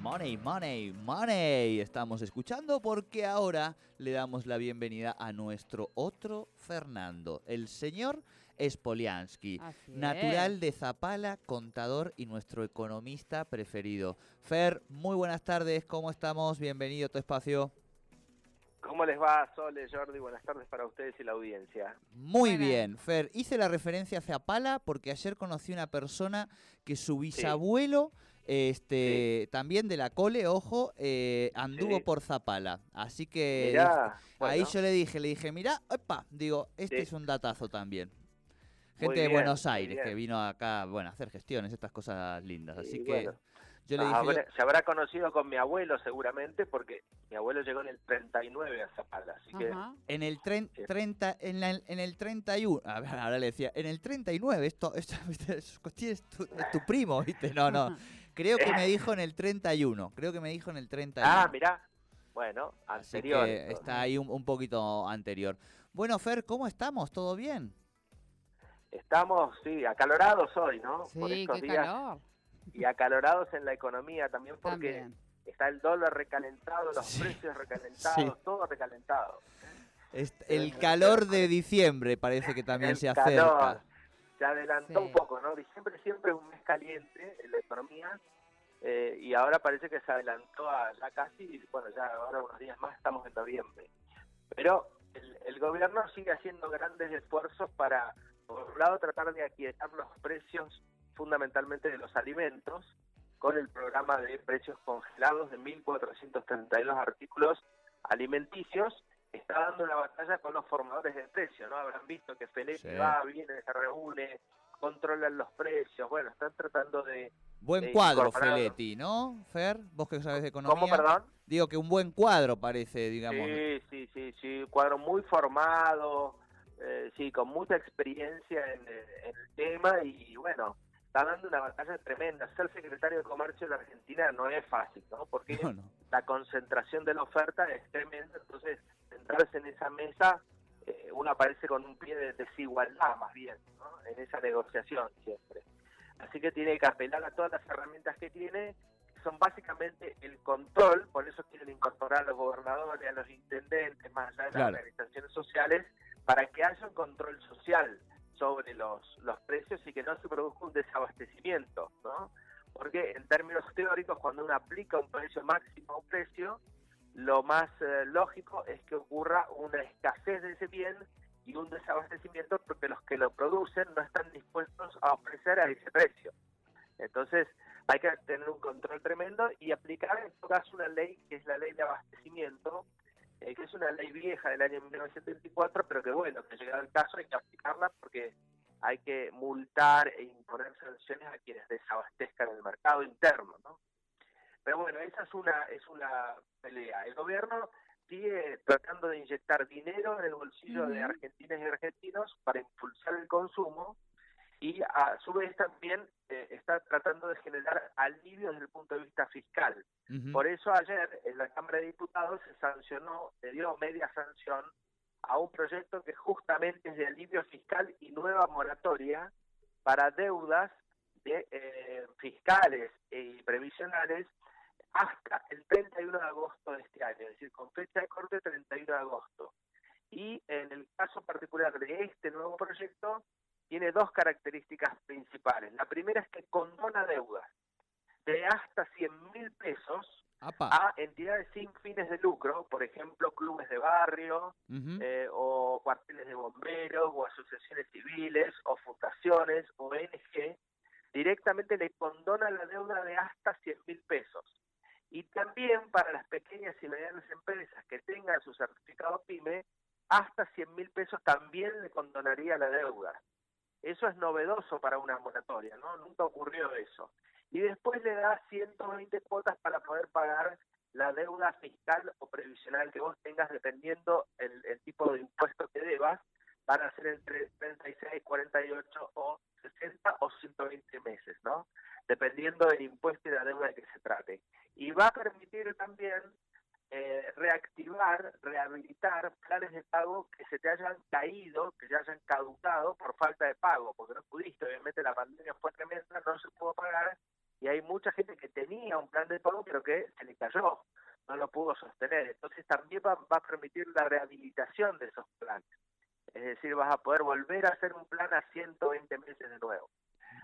Money, money, money. Estamos escuchando porque ahora le damos la bienvenida a nuestro otro Fernando, el señor Spoliansky, natural de Zapala, contador y nuestro economista preferido. Fer, muy buenas tardes, ¿cómo estamos? Bienvenido a tu espacio. ¿Cómo les va, Sole, Jordi? Buenas tardes para ustedes y la audiencia. Muy bien, Fer. Hice la referencia a Zapala porque ayer conocí una persona que su bisabuelo, también de la cole, ojo, anduvo por Zapala. Así que mirá, ahí yo le dije, mirá, opa, digo, es un datazo también. Gente bien, de Buenos Aires que vino acá, bueno, a hacer gestiones, estas cosas lindas, así que... Bueno. Yo le dije, se habrá conocido con mi abuelo seguramente, porque mi abuelo llegó en el 39 a Zapala, así que... En el 31, a ver, ahora le decía, en el 39, es tu primo, ¿viste? No, creo que me dijo en el 31, Ah, mirá, bueno, anterior. Así que está ahí un poquito anterior. Bueno, Fer, ¿cómo estamos? ¿Todo bien? Estamos, sí, acalorados hoy, ¿no? Sí, por estos días. Calor. Y acalorados en la economía también, porque está el dólar recalentado, los precios recalentados, todo recalentado. El calor de diciembre parece que también se acerca. Se adelantó un poco, ¿no? Diciembre siempre es un mes caliente en la economía, y ahora parece que se adelantó a ya casi, ahora unos días más estamos en noviembre. Pero el gobierno sigue haciendo grandes esfuerzos para, por un lado, tratar de aquietar los precios fundamentalmente de los alimentos, con el programa de precios congelados de 1.432 artículos alimenticios. Está dando una batalla con los formadores de precios, ¿no? Habrán visto que Feletti viene, se reúne, controlan los precios, están tratando de... Buen cuadro Feletti, ¿no, Fer? Vos que sabés de economía. ¿Cómo, perdón? Digo que un buen cuadro parece, digamos. Sí, un cuadro muy formado, con mucha experiencia en el tema y bueno... Está dando una batalla tremenda. Ser secretario de Comercio de la Argentina no es fácil, ¿no? Porque la concentración de la oferta es tremenda. Entonces, sentarse en esa mesa, uno aparece con un pie de desigualdad, más bien, ¿no? En esa negociación siempre. Así que tiene que apelar a todas las herramientas que tiene, que son básicamente el control. Por eso quieren incorporar a los gobernadores, a los intendentes, más allá de las organizaciones sociales, para que haya un control social sobre los precios y que no se produzca un desabastecimiento, ¿no? Porque en términos teóricos, cuando uno aplica un precio máximo a un precio, lo más lógico es que ocurra una escasez de ese bien y un desabastecimiento porque los que lo producen no están dispuestos a ofrecer a ese precio. Entonces hay que tener un control tremendo y aplicar en todo caso una ley que es la ley de abastecimiento, que es una ley vieja del año 1974, pero que que llegado el caso hay que aplicarla porque hay que multar e imponer sanciones a quienes desabastezcan el mercado interno, ¿no? Pero esa es una pelea. El gobierno sigue tratando de inyectar dinero en el bolsillo de argentinas y argentinos para impulsar el consumo y a su vez también está tratando de generar alivio desde el punto de vista fiscal. Por eso ayer en la Cámara de Diputados se dio media sanción a un proyecto que justamente es de alivio fiscal y nueva moratoria para deudas de fiscales y previsionales hasta el 31 de agosto de este año, es decir, con fecha de corte 31 de agosto. Y en el caso particular de este nuevo proyecto, tiene dos características principales. La primera es que condona deudas de hasta 100.000 pesos a entidades sin fines de lucro, por ejemplo, clubes de barrio, o cuarteles de bomberos, o asociaciones civiles, o fundaciones, ONG. Directamente le condona la deuda de hasta 100.000 pesos. Y también para las pequeñas y medianas empresas que tengan su certificado PYME, hasta 100.000 pesos también le condonaría la deuda. Eso es novedoso para una moratoria, ¿no? Nunca ocurrió eso. Y después le da 120 cuotas para poder pagar la deuda fiscal o previsional que vos tengas dependiendo el tipo de impuesto que debas, van a ser entre 36, 48 o 60 o 120 meses, ¿no? Dependiendo del impuesto y la deuda de que se trate. Y va a permitir también reactivar, rehabilitar planes de pago que se te hayan caído, que ya hayan caducado por falta de pago, porque no pudiste, obviamente la pandemia fue tremenda, no se pudo pagar, y hay mucha gente que tenía un plan de pago pero que se le cayó, no lo pudo sostener. Entonces también va a permitir la rehabilitación de esos planes. Es decir, vas a poder volver a hacer un plan a 120 meses de nuevo.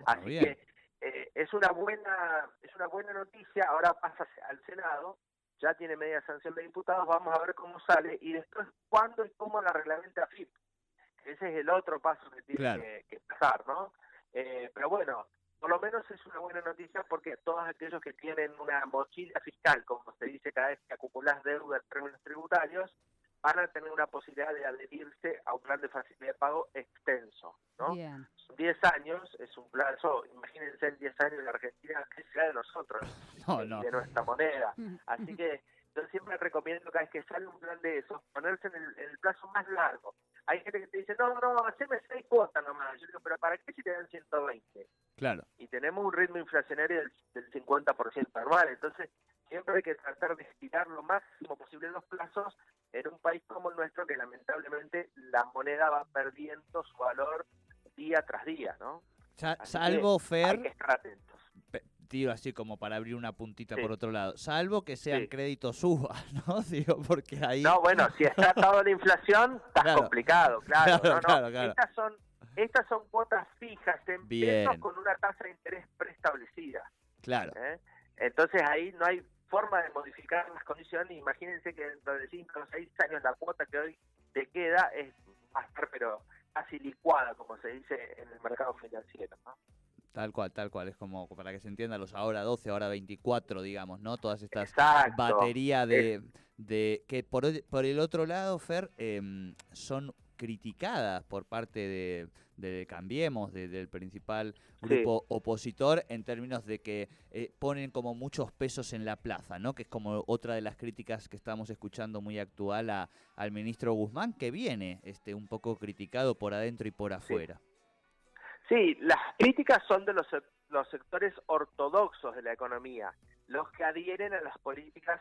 Así bien. Es una buena noticia, ahora pasa al Senado, ya tiene media sanción de diputados, vamos a ver cómo sale, y después cuándo y cómo la reglamenta AFIP. Ese es el otro paso que tiene que pasar, ¿no? Pero bueno, por lo menos es una buena noticia porque todos aquellos que tienen una mochila fiscal, como se dice cada vez que acumulas deuda en términos tributarios, van a tener una posibilidad de adherirse a un plan de facilidad de pago extenso, ¿no? Bien. 10 años es un plazo, imagínense en 10 años la Argentina, ¿qué será de nosotros? No. De nuestra moneda. Así que yo siempre recomiendo cada vez que sale un plan de esos, ponerse en el plazo más largo. Hay gente que te dice, no, haceme 6 cuotas nomás. Yo digo, ¿pero para qué si te dan 120? Claro. Y tenemos un ritmo inflacionario del 50% anual, entonces siempre hay que tratar de estirar lo máximo posible los plazos en un país como el nuestro que lamentablemente la moneda va perdiendo su valor día tras día, ¿no? Salvo, Fer, hay que estar atentos. Digo así como para abrir una puntita por otro lado, salvo que sean créditos UVA, ¿no? Digo, porque ahí... No, bueno, si está atado la inflación, está complicado, claro. Estas son cuotas fijas en pesos con una tasa de interés preestablecida. Claro. Entonces ahí no hay forma de modificar las condiciones. Imagínense que dentro de 5 o 6 años la cuota que hoy te queda va a estar pero casi licuada, como se dice en el mercado financiero, ¿no? Tal cual, es como para que se entienda los ahora 12, ahora 24, digamos, ¿no? Todas estas baterías de que por el otro lado, Fer, son criticadas por parte de Cambiemos, del principal grupo opositor, en términos de que ponen como muchos pesos en la plaza, ¿no? Que es como otra de las críticas que estamos escuchando muy actual al ministro Guzmán, que viene un poco criticado por adentro y por afuera. Sí, las críticas son de los sectores ortodoxos de la economía, los que adhieren a las políticas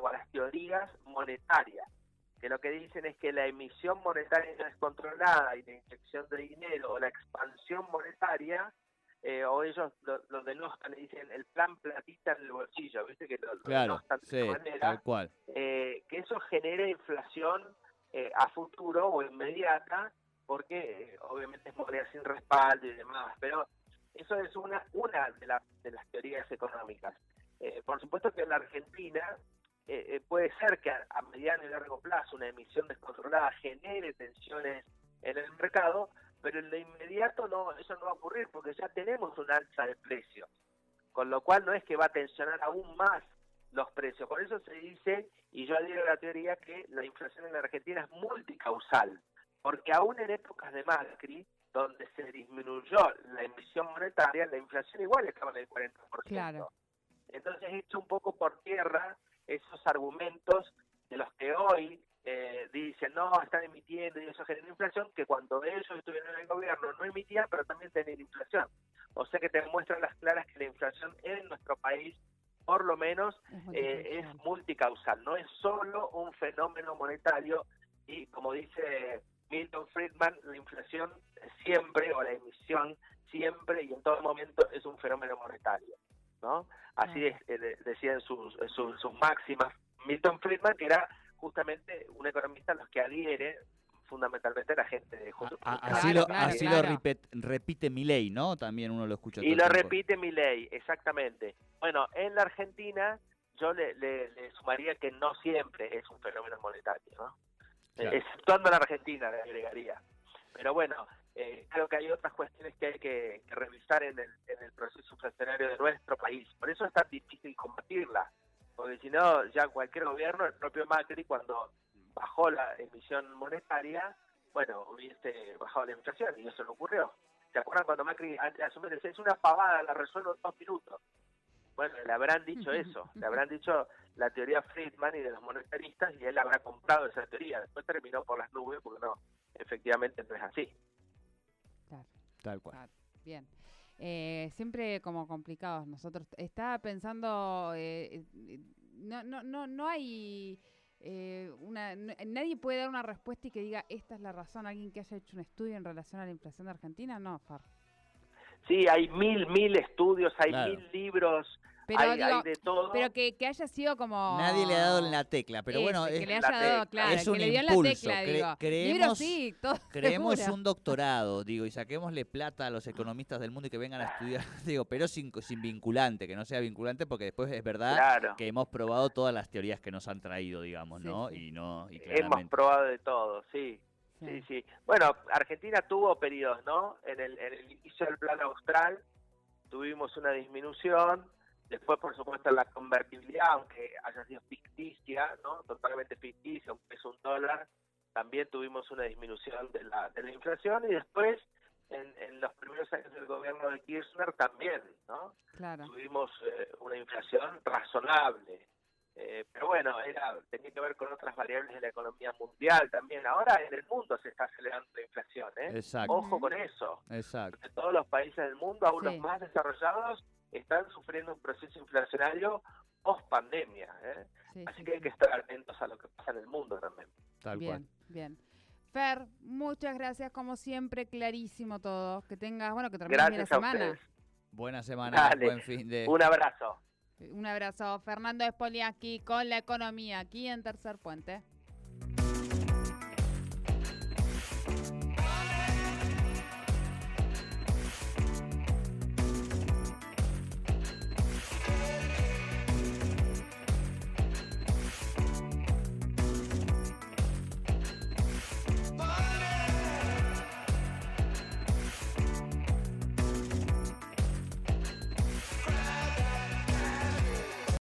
o a las teorías monetarias. Que lo que dicen es que la emisión monetaria no es controlada y la inyección de dinero o la expansión monetaria, o ellos lo denostan y dicen el plan platita en el bolsillo, ¿viste? Que lo denostan de esa manera, tal cual. Que eso genere inflación a futuro o inmediata, porque obviamente es moneda sin respaldo y demás, pero eso es una de las teorías económicas. Por supuesto que en la Argentina... puede ser que a mediano y largo plazo una emisión descontrolada genere tensiones en el mercado, pero en lo inmediato eso no va a ocurrir porque ya tenemos un alza de precios, con lo cual no es que va a tensionar aún más los precios. Por eso se dice, y yo adhiero a la teoría, que la inflación en la Argentina es multicausal, porque aún en épocas de Macri, donde se disminuyó la emisión monetaria, la inflación igual estaba en el 40%. Claro. Entonces echa un poco por tierra esos argumentos de los que hoy dicen, están emitiendo y eso genera inflación, que cuando ellos estuvieron en el gobierno no emitían, pero también tenían inflación. O sea que te muestran las claras que la inflación en nuestro país, por lo menos, es multicausal. No es solo un fenómeno monetario y, como dice Milton Friedman, la inflación siempre, o la emisión siempre y en todo momento, es un fenómeno monetario, ¿no? Así decían sus máximas Milton Friedman, que era justamente un economista a los que adhiere fundamentalmente la gente de José. Así lo repite Milei, ¿no? También uno lo escucha. Y lo repite Milei, exactamente. Bueno, en la Argentina yo le sumaría que no siempre es un fenómeno monetario, ¿no? Claro. Exceptuando la Argentina, le agregaría. Pero bueno... creo que hay otras cuestiones que hay que revisar en el proceso inflacionario de nuestro país. Por eso es tan difícil combatirla, porque si no, ya cualquier gobierno, el propio Macri, cuando bajó la emisión monetaria, hubiese bajado la inflación, y eso no ocurrió. ¿Se acuerdan cuando Macri, antes de asumir, es una pavada, la resuelvo en 2 minutos? Bueno, le habrán dicho eso, le habrán dicho la teoría Friedman y de los monetaristas, y él habrá comprado esa teoría. Después terminó por las nubes porque no, efectivamente no es así. Claro. Tal cual. Claro. Bien. Siempre como complicados nosotros. Estaba pensando, no hay... nadie puede dar una respuesta y que diga esta es la razón, alguien que haya hecho un estudio en relación a la inflación de Argentina, no, Far. Sí, hay mil estudios, hay claro. mil libros, pero, hay de todo. Pero que haya sido como... Nadie le ha dado en la tecla, pero bueno, que le haya dado, claro, es un que impulso. Le dio en la tecla, digo. Creemos, sí, creemos un doctorado, digo, y saquémosle plata a los economistas del mundo y que vengan a estudiar, digo, pero sin vinculante, que no sea vinculante, porque después es verdad claro. que hemos probado todas las teorías que nos han traído, digamos, sí, ¿no? Sí. Y no y claramente... Hemos probado de todo, sí. Sí, sí. Bueno, Argentina tuvo periodos, ¿no? En el inicio del plan austral tuvimos una disminución, después, por supuesto, la convertibilidad, aunque haya sido ficticia, ¿no? Totalmente ficticia, un peso, un dólar, también tuvimos una disminución de la inflación, y después, en los primeros años del gobierno de Kirchner también, ¿no? Claro. Tuvimos una inflación razonable. Pero bueno, tenía que ver con otras variables de la economía mundial también. Ahora en el mundo se está acelerando la inflación, ¿eh? Exacto. Ojo con eso. Exacto. Porque todos los países del mundo, aún sí. los más desarrollados, están sufriendo un proceso inflacionario post-pandemia, ¿eh? Sí, así sí, que hay que estar atentos a lo que pasa en el mundo también. Tal bien, cual. Bien. Fer, muchas gracias, como siempre, clarísimo todo. Que tengas, bueno, que termines bien la semana. Ustedes. Buena semana, dale. Buen fin de... Un abrazo. Un abrazo. Fernando Spoliansky con la economía aquí en Tercer Puente.